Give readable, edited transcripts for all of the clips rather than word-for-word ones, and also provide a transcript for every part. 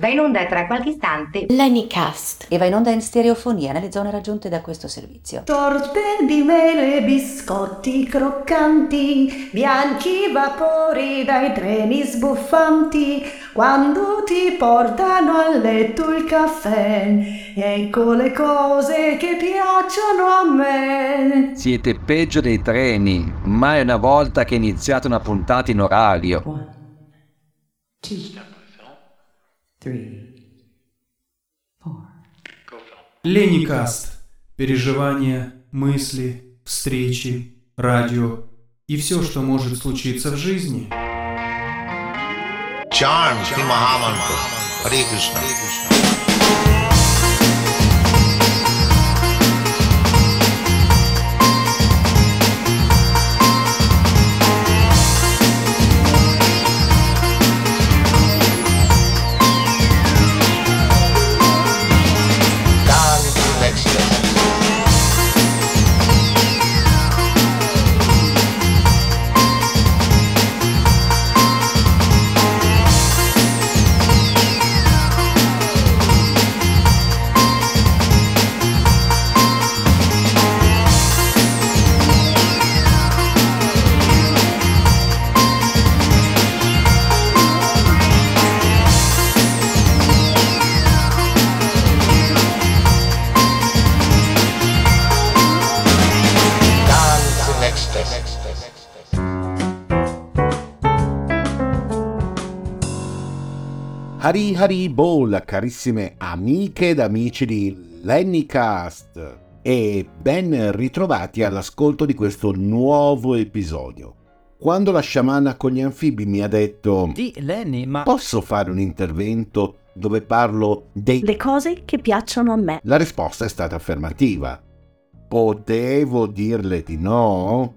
Va in onda tra qualche istante LennyCast e va in onda in stereofonia nelle zone raggiunte da questo servizio. Torte di mele e biscotti croccanti, bianchi vapori dai treni sbuffanti, quando ti portano a letto il caffè, ecco le cose che piacciono a me. Siete peggio dei treni, mai una volta che iniziate una puntata in orario. 1, 2, 3, 4. LennyCast. Переживания, мысли, встречи, радио и все, что может случиться в жизни. Charms di Mahamantra. Hare Krishna. Hari Hari Bol, carissime amiche ed amici di LennyCast, e ben ritrovati all'ascolto di questo nuovo episodio. Quando la sciamana con gli anfibi mi ha detto: "Di Lenny, ma posso fare un intervento dove parlo delle cose che piacciono a me?" La risposta è stata affermativa. Potevo dirle di no?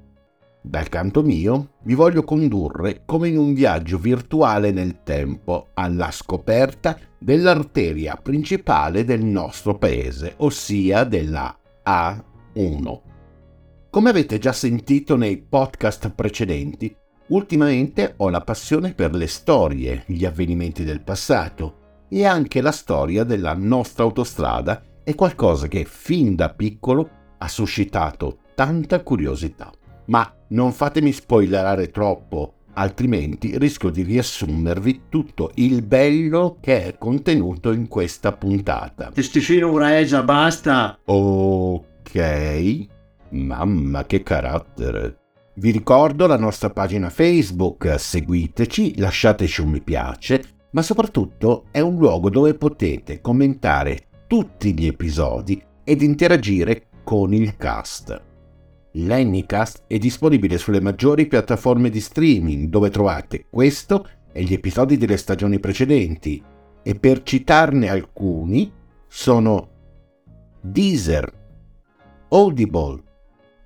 Dal canto mio, vi voglio condurre come in un viaggio virtuale nel tempo alla scoperta dell'arteria principale del nostro paese, ossia della A1. Come avete già sentito nei podcast precedenti, ultimamente ho la passione per le storie, gli avvenimenti del passato, e anche la storia della nostra autostrada è qualcosa che fin da piccolo ha suscitato tanta curiosità. Ma non fatemi spoilerare troppo, altrimenti rischio di riassumervi tutto il bello che è contenuto in questa puntata. Testicino uregia, basta! Ok, mamma che carattere! Vi ricordo la nostra pagina Facebook, seguiteci, lasciateci un mi piace, ma soprattutto è un luogo dove potete commentare tutti gli episodi ed interagire con il cast. LennyCast è disponibile sulle maggiori piattaforme di streaming dove trovate questo e gli episodi delle stagioni precedenti, e per citarne alcuni sono Deezer, Audible,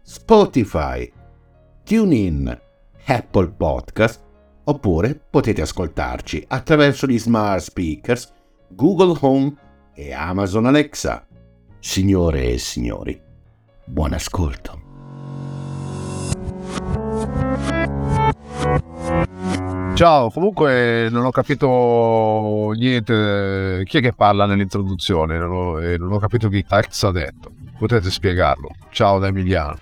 Spotify, TuneIn, Apple Podcast, oppure potete ascoltarci attraverso gli smart speakers, Google Home e Amazon Alexa. Signore e signori, buon ascolto. Ciao, comunque non ho capito niente, chi è che parla nell'introduzione? Non ho capito chi cazzo ha detto, potete spiegarlo? Ciao da Emiliano.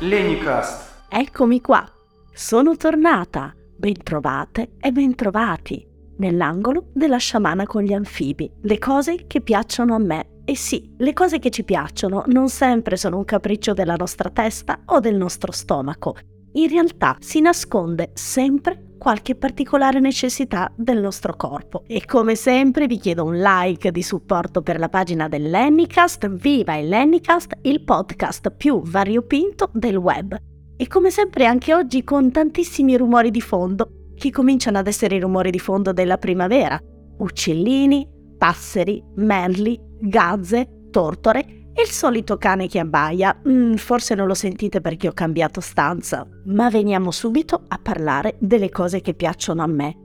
LennyCast. Eccomi qua, sono tornata, bentrovate e bentrovati, nell'angolo della sciamana con gli anfibi, le cose che piacciono a me. E sì, le cose che ci piacciono non sempre sono un capriccio della nostra testa o del nostro stomaco. In realtà si nasconde sempre qualche particolare necessità del nostro corpo. E come sempre vi chiedo un like di supporto per la pagina del LennyCast. Viva il LennyCast, il podcast più variopinto del web. E come sempre anche oggi con tantissimi rumori di fondo, che cominciano ad essere i rumori di fondo della primavera. Uccellini, passeri, merli, gazze, tortore e il solito cane che abbaia. Forse non lo sentite perché ho cambiato stanza, ma veniamo subito a parlare delle cose che piacciono a me.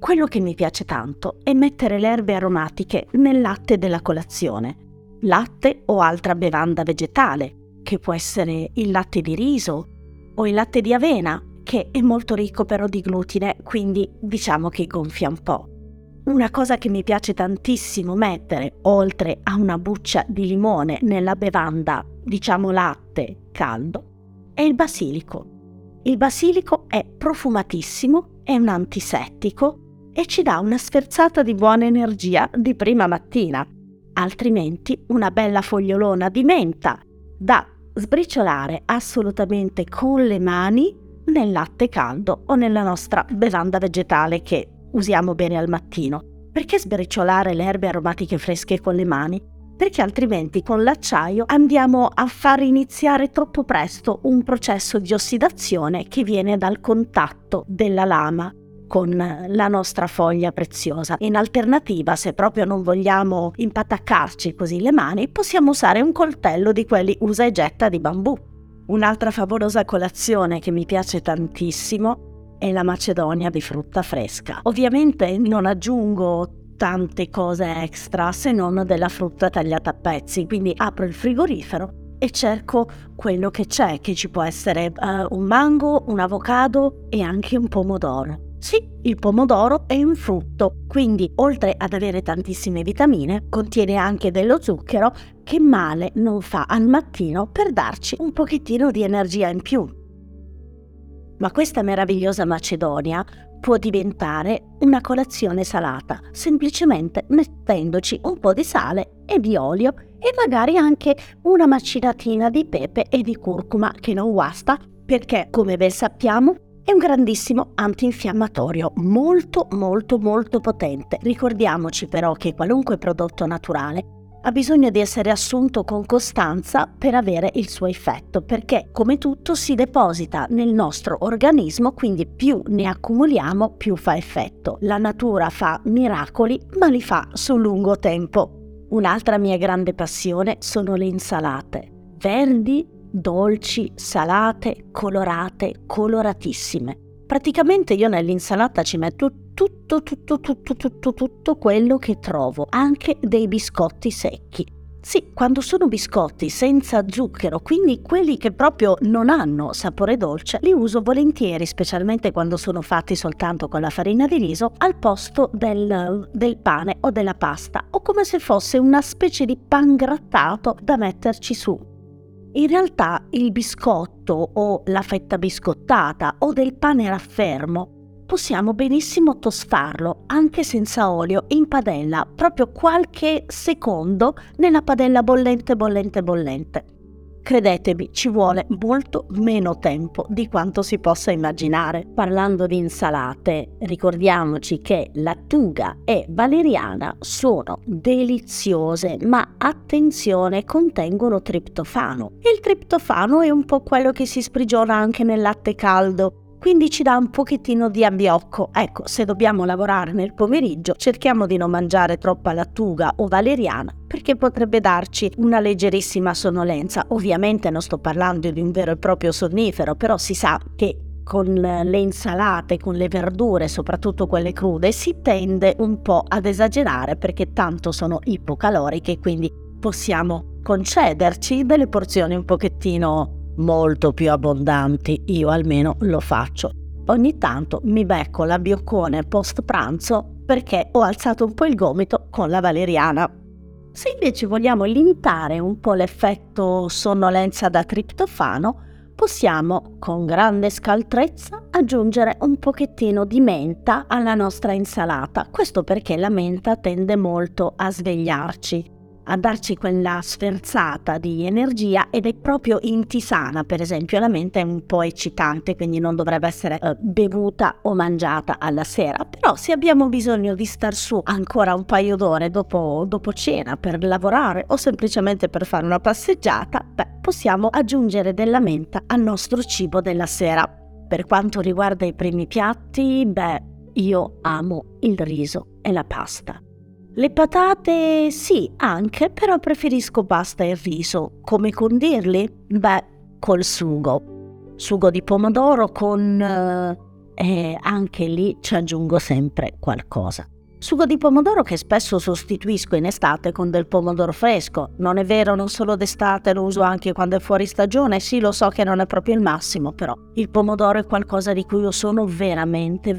Quello che mi piace tanto è mettere le erbe aromatiche nel latte della colazione, latte o altra bevanda vegetale, che può essere il latte di riso o il latte di avena, che è molto ricco però di glutine, quindi diciamo che gonfia un po'. Una cosa che mi piace tantissimo mettere, oltre a una buccia di limone nella bevanda, diciamo latte caldo, è il basilico. Il basilico è profumatissimo, è un antisettico e ci dà una sferzata di buona energia di prima mattina. Altrimenti una bella fogliolona di menta da sbriciolare assolutamente con le mani nel latte caldo o nella nostra bevanda vegetale che usiamo bene al mattino. Perché sbriciolare le erbe aromatiche fresche con le mani? Perché altrimenti con l'acciaio andiamo a far iniziare troppo presto un processo di ossidazione che viene dal contatto della lama con la nostra foglia preziosa. In alternativa, se proprio non vogliamo impataccarci così le mani, possiamo usare un coltello di quelli usa e getta di bambù. Un'altra favolosa colazione che mi piace tantissimo è la macedonia di frutta fresca. Ovviamente non aggiungo tante cose extra se non della frutta tagliata a pezzi, quindi apro il frigorifero e cerco quello che c'è, che ci può essere un mango, un avocado e anche un pomodoro. Sì, il pomodoro è un frutto, quindi oltre ad avere tantissime vitamine, contiene anche dello zucchero che male non fa al mattino per darci un pochettino di energia in più. Ma questa meravigliosa macedonia può diventare una colazione salata, semplicemente mettendoci un po' di sale e di olio e magari anche una macinatina di pepe e di curcuma, che non guasta perché, come ben sappiamo, è un grandissimo antinfiammatorio, molto molto molto potente. Ricordiamoci però che qualunque prodotto naturale ha bisogno di essere assunto con costanza per avere il suo effetto, perché come tutto si deposita nel nostro organismo, quindi più ne accumuliamo più fa effetto. La natura fa miracoli, ma li fa su lungo tempo. Un'altra mia grande passione sono le insalate verdi, dolci, salate, colorate, coloratissime. Praticamente io nell'insalata ci metto tutto quello che trovo, anche dei biscotti secchi. Sì, quando sono biscotti senza zucchero, quindi quelli che proprio non hanno sapore dolce, li uso volentieri, specialmente quando sono fatti soltanto con la farina di riso, al posto del pane o della pasta, o come se fosse una specie di pan grattato da metterci su. In realtà il biscotto o la fetta biscottata o del pane raffermo possiamo benissimo tostarlo anche senza olio in padella, proprio qualche secondo nella padella bollente. Credetemi, ci vuole molto meno tempo di quanto si possa immaginare. Parlando di insalate, ricordiamoci che lattuga e valeriana sono deliziose, ma attenzione, contengono triptofano. Il triptofano è un po' quello che si sprigiona anche nel latte caldo, quindi ci dà un pochettino di abbiocco. Ecco, se dobbiamo lavorare nel pomeriggio, cerchiamo di non mangiare troppa lattuga o valeriana, perché potrebbe darci una leggerissima sonnolenza. Ovviamente non sto parlando di un vero e proprio sonnifero, però si sa che con le insalate, con le verdure, soprattutto quelle crude, si tende un po' ad esagerare, perché tanto sono ipocaloriche, quindi possiamo concederci delle porzioni un pochettino molto più abbondanti. Io almeno lo faccio. Ogni tanto mi becco l'abbioccone post pranzo perché ho alzato un po' il gomito con la valeriana. Se invece vogliamo limitare un po' l'effetto sonnolenza da triptofano, possiamo con grande scaltrezza aggiungere un pochettino di menta alla nostra insalata. Questo perché la menta tende molto a svegliarci, a darci quella sferzata di energia, ed è proprio in tisana, per esempio. La menta è un po' eccitante, quindi non dovrebbe essere bevuta o mangiata alla sera, però se abbiamo bisogno di star su ancora un paio d'ore dopo cena per lavorare o semplicemente per fare una passeggiata, possiamo aggiungere della menta al nostro cibo della sera. Per quanto riguarda i primi piatti, io amo il riso e la pasta. Le patate sì, anche, però preferisco pasta e riso. Come condirli? Col sugo di pomodoro con... anche lì ci aggiungo sempre qualcosa. Sugo di pomodoro che spesso sostituisco in estate con del pomodoro fresco. Non è vero, non solo d'estate, lo uso anche quando è fuori stagione. Sì, lo so che non è proprio il massimo, però il pomodoro è qualcosa di cui io sono veramente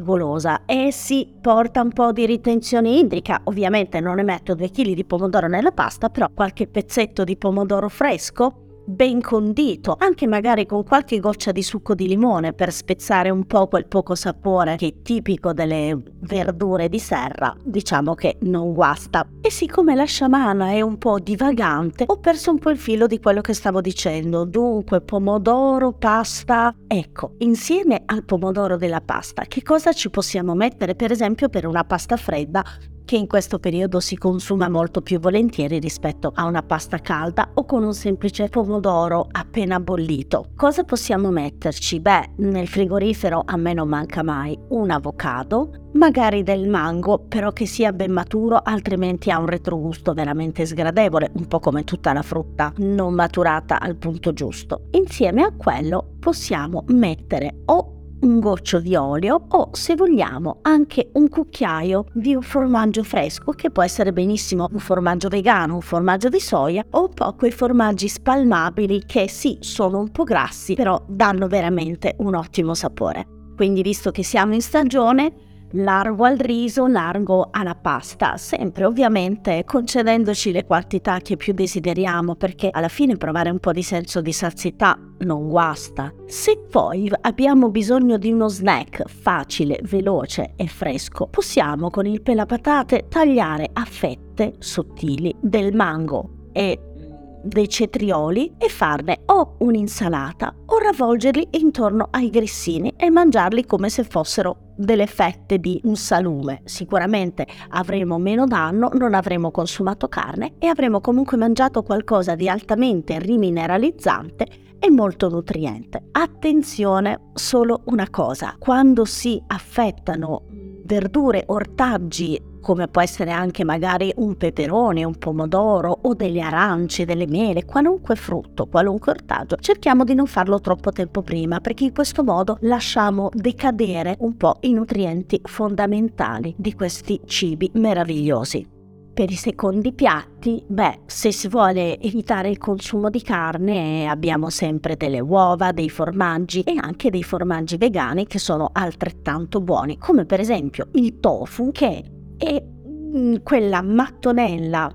golosa. E sì, porta un po' di ritenzione idrica. Ovviamente non ne metto 2 kg di pomodoro nella pasta, però qualche pezzetto di pomodoro fresco ben condito, anche magari con qualche goccia di succo di limone per spezzare un po' quel poco sapore che è tipico delle verdure di serra, diciamo che non guasta. E siccome la sciamana è un po' divagante, ho perso un po' il filo di quello che stavo dicendo. Dunque, pomodoro, pasta. Ecco, insieme al pomodoro della pasta, che cosa ci possiamo mettere, per esempio, per una pasta fredda, che in questo periodo si consuma molto più volentieri rispetto a una pasta calda o con un semplice pomodoro appena bollito. Cosa possiamo metterci? Beh, nel frigorifero a me non manca mai un avocado, magari del mango, però che sia ben maturo, altrimenti ha un retrogusto veramente sgradevole, un po' come tutta la frutta non maturata al punto giusto. Insieme a quello possiamo mettere o un goccio di olio o, se vogliamo, anche un cucchiaio di un formaggio fresco, che può essere benissimo un formaggio vegano, un formaggio di soia o un po' quei formaggi spalmabili che sì, sono un po' grassi, però danno veramente un ottimo sapore. Quindi, visto che siamo in stagione, largo al riso, largo alla pasta, sempre ovviamente concedendoci le quantità che più desideriamo, perché alla fine provare un po' di senso di sazietà non guasta. Se poi abbiamo bisogno di uno snack facile, veloce e fresco, possiamo con il pelapatate tagliare a fette sottili del mango e dei cetrioli e farne o un'insalata o ravvolgerli intorno ai grissini e mangiarli come se fossero delle fette di un salume. Sicuramente avremo meno danno, non avremo consumato carne e avremo comunque mangiato qualcosa di altamente rimineralizzante e molto nutriente. Attenzione, solo una cosa: quando si affettano verdure, ortaggi, come può essere anche magari un peperone, un pomodoro o delle arance, delle mele, qualunque frutto, qualunque ortaggio, cerchiamo di non farlo troppo tempo prima, perché in questo modo lasciamo decadere un po' i nutrienti fondamentali di questi cibi meravigliosi. Per i secondi piatti, beh, se si vuole evitare il consumo di carne, abbiamo sempre delle uova, dei formaggi e anche dei formaggi vegani che sono altrettanto buoni, come per esempio il tofu, che e quella mattonella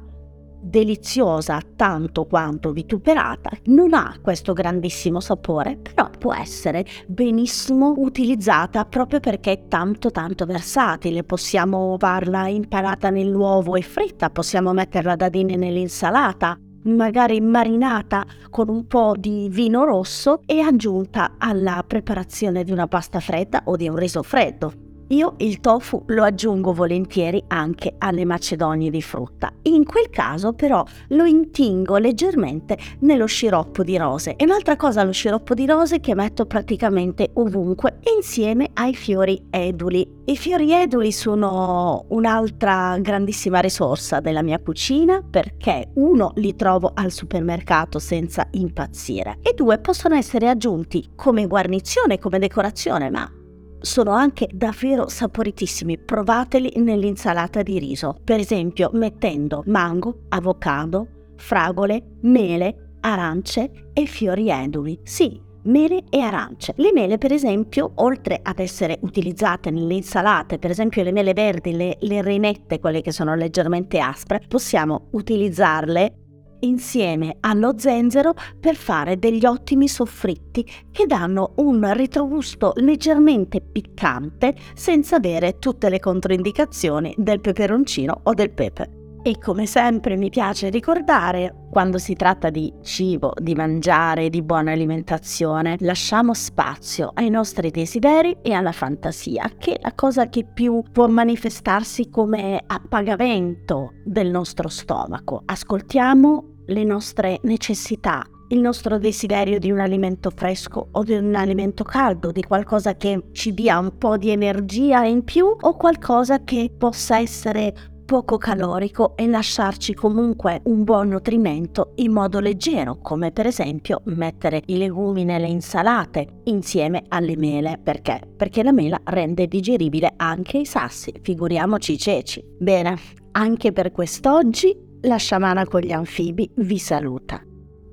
deliziosa tanto quanto vituperata non ha questo grandissimo sapore, però può essere benissimo utilizzata proprio perché è tanto versatile. Possiamo farla impanata nell'uovo e fritta, possiamo metterla a dadine nell'insalata, magari marinata con un po' di vino rosso e aggiunta alla preparazione di una pasta fredda o di un riso freddo. Io il tofu lo aggiungo volentieri anche alle macedonie di frutta. In quel caso però lo intingo leggermente nello sciroppo di rose. È un'altra cosa lo sciroppo di rose, che metto praticamente ovunque insieme ai fiori eduli. I fiori eduli sono un'altra grandissima risorsa della mia cucina, perché uno, li trovo al supermercato senza impazzire, e 2, possono essere aggiunti come guarnizione, come decorazione, ma sono anche davvero saporitissimi. Provateli nell'insalata di riso, per esempio mettendo mango, avocado, fragole, mele, arance e fiori eduli. Sì, mele e arance. Le mele, per esempio, oltre ad essere utilizzate nelle insalate, per esempio le mele verdi, le renette, quelle che sono leggermente aspre, possiamo utilizzarle insieme allo zenzero per fare degli ottimi soffritti che danno un retrogusto leggermente piccante senza avere tutte le controindicazioni del peperoncino o del pepe. E come sempre mi piace ricordare, quando si tratta di cibo, di mangiare, di buona alimentazione, lasciamo spazio ai nostri desideri e alla fantasia, che è la cosa che più può manifestarsi come appagamento del nostro stomaco. Ascoltiamo le nostre necessità, il nostro desiderio di un alimento fresco o di un alimento caldo, di qualcosa che ci dia un po' di energia in più o qualcosa che possa essere poco calorico e lasciarci comunque un buon nutrimento in modo leggero, come per esempio mettere i legumi nelle insalate insieme alle mele. Perché? Perché la mela rende digeribile anche i sassi, figuriamoci i ceci. Bene, anche per quest'oggi la sciamana con gli anfibi vi saluta.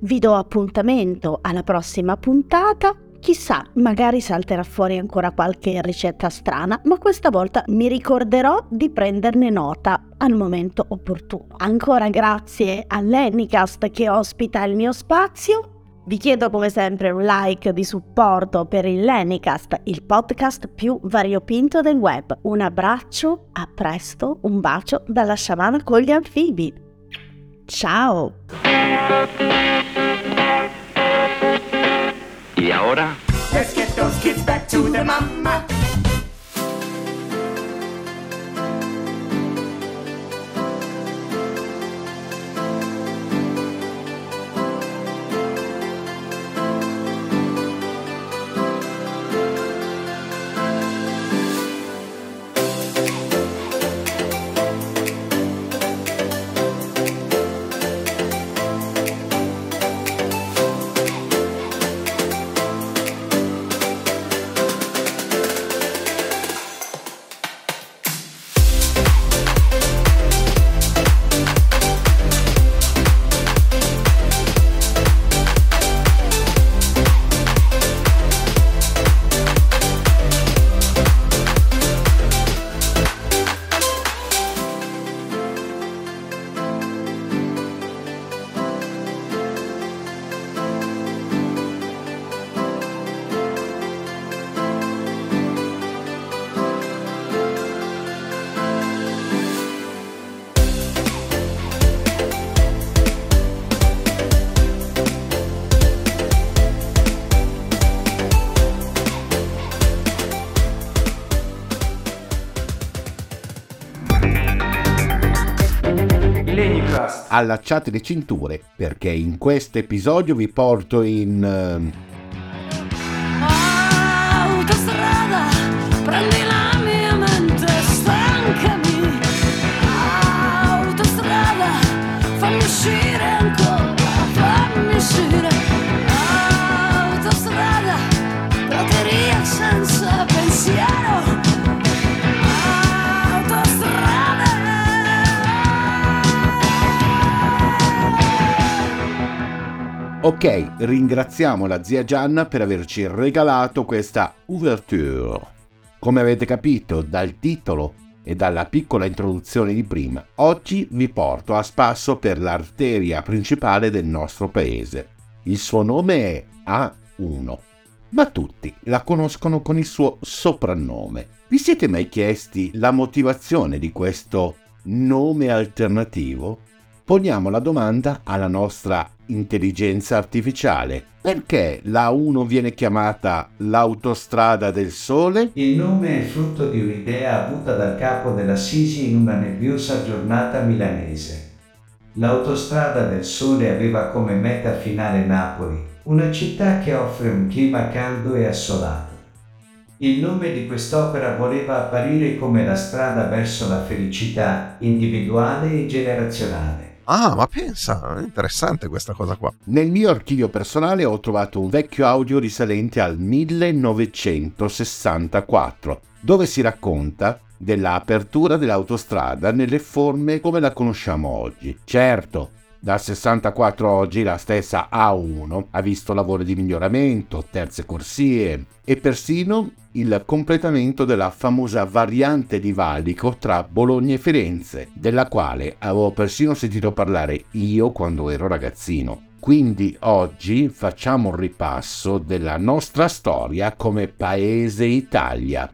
Vi do appuntamento alla prossima puntata. Chissà, magari salterà fuori ancora qualche ricetta strana, ma questa volta mi ricorderò di prenderne nota al momento opportuno. Ancora grazie a LennyCast che ospita il mio spazio. Vi chiedo come sempre un like di supporto per il LennyCast, il podcast più variopinto del web. Un abbraccio, a presto, un bacio dalla sciamana con gli anfibi. Ciao! Y ahora, let's get those kids back to their mama. Allacciate le cinture, perché in questo episodio vi porto in... Autostrada, prendi la mia mente, stancami. Autostrada, fammi uscire ancora, fammi uscire. Autostrada, prateria senza pensiero. Ok, ringraziamo la zia Gianna per averci regalato questa ouverture. Come avete capito dal titolo e dalla piccola introduzione di prima, oggi vi porto a spasso per l'arteria principale del nostro paese. Il suo nome è A1, ma tutti la conoscono con il suo soprannome. Vi siete mai chiesti la motivazione di questo nome alternativo? Poniamo la domanda alla nostra intelligenza artificiale. Perché la 1 viene chiamata l'autostrada del sole? Il nome è il frutto di un'idea avuta dal capo dell'Assisi in una nebbiosa giornata milanese. L'autostrada del sole aveva come meta finale Napoli, una città che offre un clima caldo e assolato. Il nome di quest'opera voleva apparire come la strada verso la felicità individuale e generazionale. Ah, ma pensa, interessante questa cosa qua. Nel mio archivio personale ho trovato un vecchio audio risalente al 1964, dove si racconta dell'apertura dell'autostrada nelle forme come la conosciamo oggi. Certo, dal 64 oggi la stessa A1 ha visto lavori di miglioramento, terze corsie e persino il completamento della famosa variante di valico tra Bologna e Firenze, della quale avevo persino sentito parlare io quando ero ragazzino. Quindi oggi facciamo un ripasso della nostra storia come paese Italia.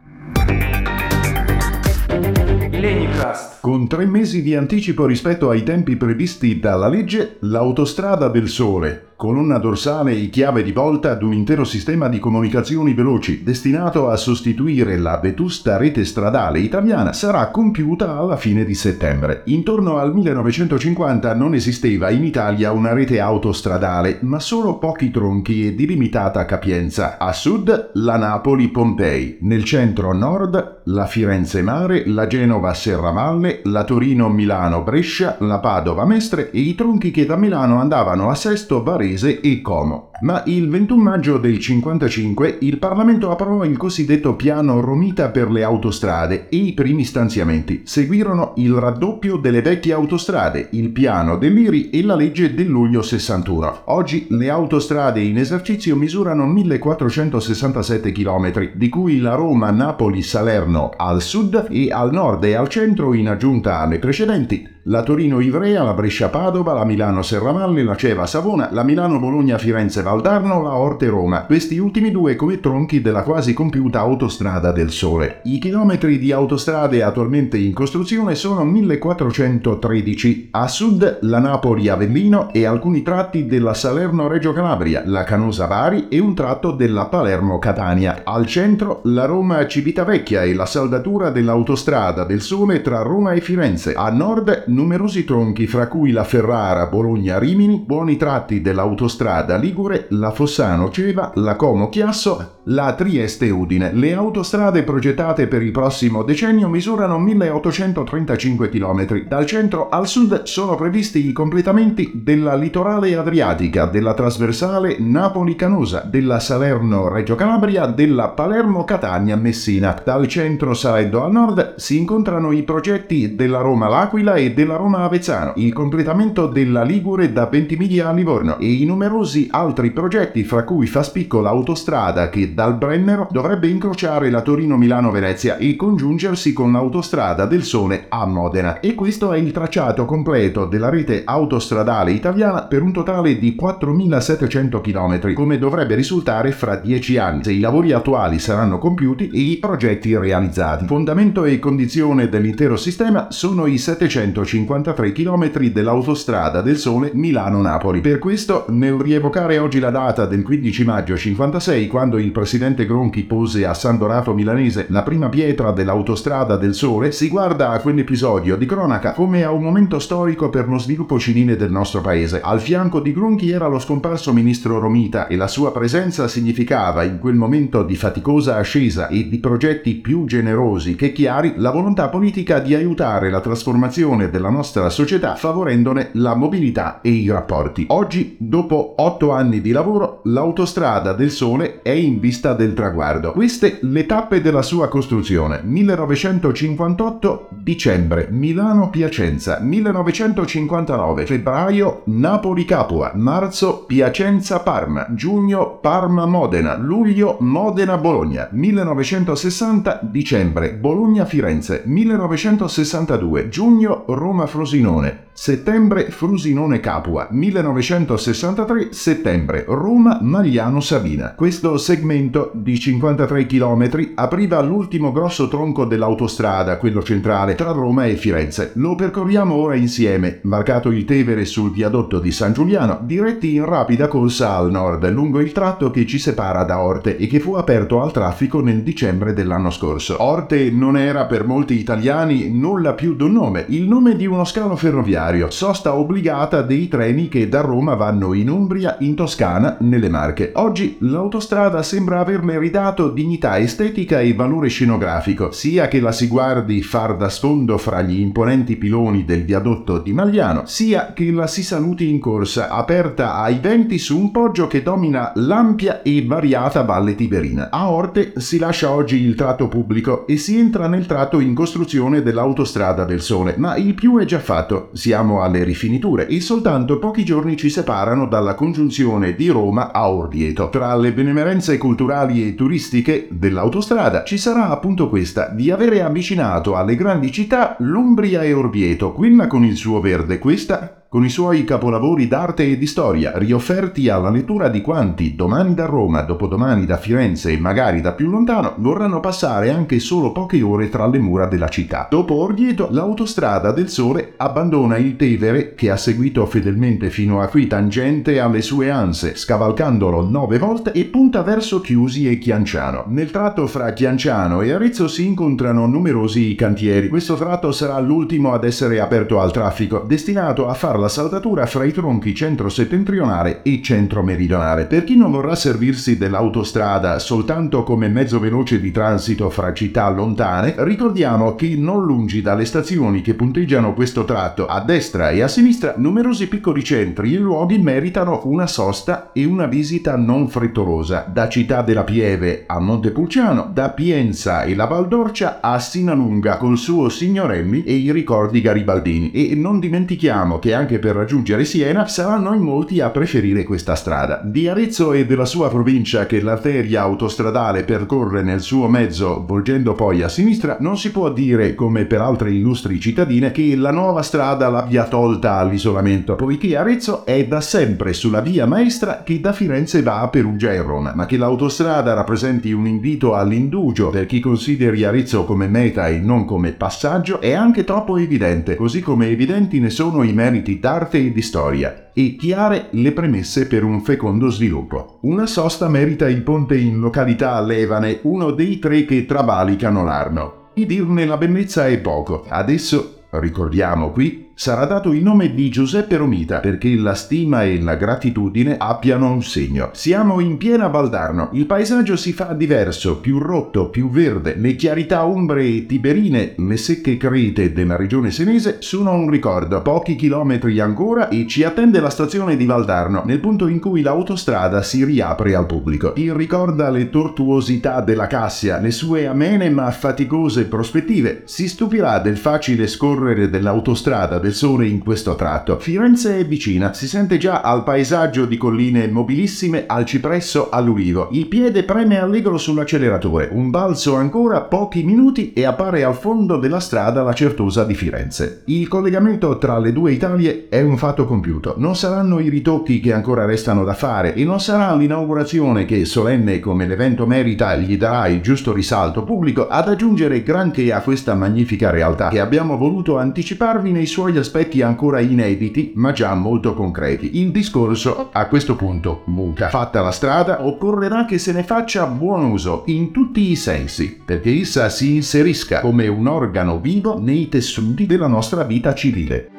Con 3 mesi di anticipo rispetto ai tempi previsti dalla legge, l'autostrada del sole, colonna dorsale e chiave di volta ad un intero sistema di comunicazioni veloci destinato a sostituire la vetusta rete stradale italiana, sarà compiuta alla fine di settembre. Intorno al 1950 non esisteva in Italia una rete autostradale, ma solo pochi tronchi e di limitata capienza. A sud la Napoli-Pompei, nel centro-nord la Firenze-Mare, la Genova-Serravalle, la Torino-Milano-Brescia, la Padova-Mestre e i tronchi che da Milano andavano a Sesto, Varese e Como. Ma il 21 maggio del 55 il Parlamento approvò il cosiddetto piano Romita per le autostrade e i primi stanziamenti. Seguirono il raddoppio delle vecchie autostrade, il piano dell'IRI e la legge del luglio 61. Oggi le autostrade in esercizio misurano 1467 km, di cui la Roma-Napoli-Salerno al sud e al nord e al centro, in aggiunta alle precedenti, la Torino-Ivrea, la Brescia-Padova, la Milano-Serravalle, la Ceva-Savona, la Milano-Bologna-Firenze-Valdarno, la Orte-Roma, questi ultimi due come tronchi della quasi compiuta Autostrada del Sole. I chilometri di autostrade attualmente in costruzione sono 1413. A sud la Napoli-Avellino e alcuni tratti della Salerno-Reggio Calabria, la Canosa-Bari e un tratto della Palermo-Catania. Al centro la Roma-Civitavecchia e la saldatura dell'Autostrada del Sole tra Roma e Firenze. A nord numerosi tronchi, fra cui la Ferrara-Bologna-Rimini, buoni tratti dell'autostrada Ligure, la Fossano-Ceva, la Como-Chiasso, la Trieste-Udine. Le autostrade progettate per il prossimo decennio misurano 1835 km. Dal centro al sud sono previsti i completamenti della litorale adriatica, della trasversale Napoli-Canosa, della Salerno-Reggio Calabria, della Palermo-Catania-Messina. Dal centro salendo a nord si incontrano i progetti della Roma-L'Aquila e della Roma Avezzano, il completamento della Ligure da Ventimiglia a Livorno e i numerosi altri progetti, fra cui fa spicco l'autostrada che dal Brennero dovrebbe incrociare la Torino-Milano-Venezia e congiungersi con l'autostrada del Sole a Modena. E questo è il tracciato completo della rete autostradale italiana per un totale di 4700 km, come dovrebbe risultare fra 10 anni, se i lavori attuali saranno compiuti e i progetti realizzati. Fondamento e condizione dell'intero sistema sono i 753 km dell'autostrada del Sole Milano-Napoli. Per questo, nel rievocare oggi la data del 15 maggio 56, quando il presidente Gronchi pose a San Donato Milanese la prima pietra dell'autostrada del Sole, si guarda a quell'episodio di cronaca come a un momento storico per lo sviluppo civile del nostro paese. Al fianco di Gronchi era lo scomparso ministro Romita e la sua presenza significava, in quel momento di faticosa ascesa e di progetti più generosi che chiari, la volontà politica di aiutare la trasformazione della nostra società favorendone la mobilità e i rapporti. Oggi, dopo 8 anni di lavoro, l'autostrada del Sole è in vista del traguardo. Queste le tappe della sua costruzione: 1958 dicembre Milano-Piacenza, 1959 febbraio Napoli-Capua, marzo Piacenza-Parma, giugno Parma-Modena, luglio Modena-Bologna, 1960 dicembre Bologna-Firenze, 1962 giugno Roma-Frosinone, settembre Frosinone-Capua, 1963 settembre Roma-Magliano-Sabina. Questo segmento di 53 km apriva l'ultimo grosso tronco dell'autostrada, quello centrale, tra Roma e Firenze. Lo percorriamo ora insieme, varcato il Tevere sul viadotto di San Giuliano, diretti in rapida corsa al nord, lungo il tratto che ci separa da Orte e che fu aperto al traffico nel dicembre dell'anno scorso. Orte non era per molti italiani nulla più d'un nome, il nome di uno scalo ferroviario, sosta obbligata dei treni che da Roma vanno in Umbria, in Toscana, nelle Marche. Oggi l'autostrada sembra averle ridato dignità estetica e valore scenografico, sia che la si guardi far da sfondo fra gli imponenti piloni del viadotto di Magliano, sia che la si saluti in corsa, aperta ai venti su un poggio che domina l'ampia e variata Valle Tiberina. A Orte si lascia oggi il tratto pubblico e si entra nel tratto in costruzione dell'autostrada del Sole, ma il più è già fatto, siamo alle rifiniture e soltanto pochi giorni ci separano dalla congiunzione di Roma a Orvieto. Tra le benemerenze culturali e turistiche dell'autostrada ci sarà appunto questa, di avere avvicinato alle grandi città l'Umbria e Orvieto, quella con il suo verde, questa con i suoi capolavori d'arte e di storia, riofferti alla lettura di quanti, domani da Roma, dopodomani da Firenze e magari da più lontano, vorranno passare anche solo poche ore tra le mura della città. Dopo Orvieto, l'autostrada del Sole abbandona il Tevere, che ha seguito fedelmente fino a qui tangente alle sue anse, scavalcandolo 9 volte, e punta verso Chiusi e Chianciano. Nel tratto fra Chianciano e Arezzo si incontrano numerosi cantieri. Questo tratto sarà l'ultimo ad essere aperto al traffico, destinato a far la saldatura fra i tronchi centro-settentrionale e centro-meridionale. Per chi non vorrà servirsi dell'autostrada soltanto come mezzo veloce di transito fra città lontane, ricordiamo che non lungi dalle stazioni che punteggiano questo tratto, a destra e a sinistra, numerosi piccoli centri e luoghi meritano una sosta e una visita non frettolosa, da Città della Pieve a Montepulciano, da Pienza e la Valdorcia a Sinalunga col suo Signorelli e i ricordi garibaldini. E non dimentichiamo che anche per raggiungere Siena saranno in molti a preferire questa strada. Di Arezzo e della sua provincia, che l'arteria autostradale percorre nel suo mezzo, volgendo poi a sinistra, non si può dire, come per altre illustri cittadine, che la nuova strada l'abbia tolta all'isolamento, poiché Arezzo è da sempre sulla via maestra che da Firenze va a Perugia e Roma, ma che l'autostrada rappresenti un invito all'indugio per chi consideri Arezzo come meta e non come passaggio è anche troppo evidente, così come evidenti ne sono i meriti d'arte e di storia, e chiare le premesse per un fecondo sviluppo. Una sosta merita il ponte in località Levane, uno dei 3 che travalicano l'Arno. Di dirne la bellezza è poco. Adesso, ricordiamo qui, sarà dato il nome di Giuseppe Romita, perché la stima e la gratitudine abbiano un segno. Siamo in piena Valdarno, il paesaggio si fa diverso, più rotto, più verde, le chiarità umbre e tiberine, le secche crete della regione senese sono un ricordo. Pochi chilometri ancora e ci attende la stazione di Valdarno, nel punto in cui l'autostrada si riapre al pubblico. Ti ricorda le tortuosità della Cassia, le sue amene ma faticose prospettive, si stupirà del facile scorrere dell'autostrada del Sole in questo tratto. Firenze è vicina, si sente già al paesaggio di colline mobilissime, al cipresso, all'ulivo. Il piede preme allegro sull'acceleratore, un balzo ancora, pochi minuti e appare al fondo della strada la Certosa di Firenze. Il collegamento tra le due Italie è un fatto compiuto. Non saranno i ritocchi che ancora restano da fare e non sarà l'inaugurazione che, solenne come l'evento merita, gli darà il giusto risalto pubblico ad aggiungere granché a questa magnifica realtà che abbiamo voluto anticiparvi nei suoi aspetti ancora inediti ma già molto concreti. Il discorso a questo punto muta. Fatta la strada, occorrerà che se ne faccia buon uso in tutti i sensi, perché essa si inserisca come un organo vivo nei tessuti della nostra vita civile.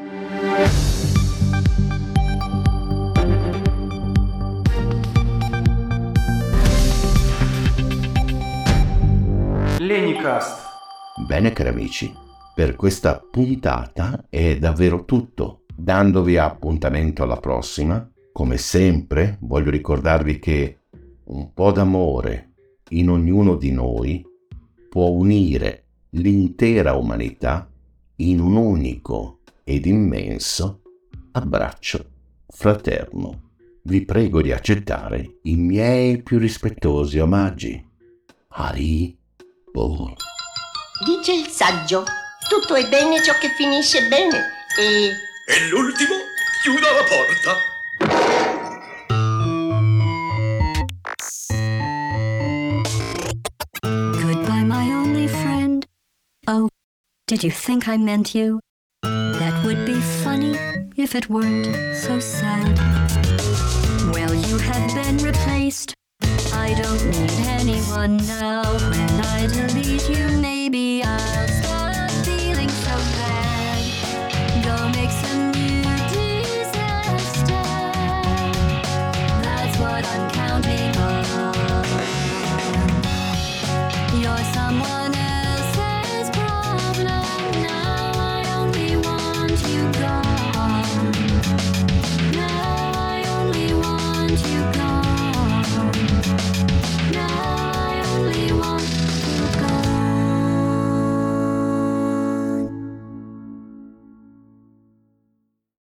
LennyCast. Bene cari amici, per questa puntata è davvero tutto, dandovi appuntamento alla prossima. Come sempre voglio ricordarvi che un po' d'amore in ognuno di noi può unire l'intera umanità in un unico ed immenso abbraccio fraterno. Vi prego di accettare i miei più rispettosi omaggi. Harry Bol. Dice il saggio: tutto è bene ciò che finisce bene e... E l'ultimo chiuda la porta. Goodbye my only friend. Oh, did you think I meant you? That would be funny if it weren't so sad. Well, you have been replaced. I don't need anyone now. When I delete you, maybe I'll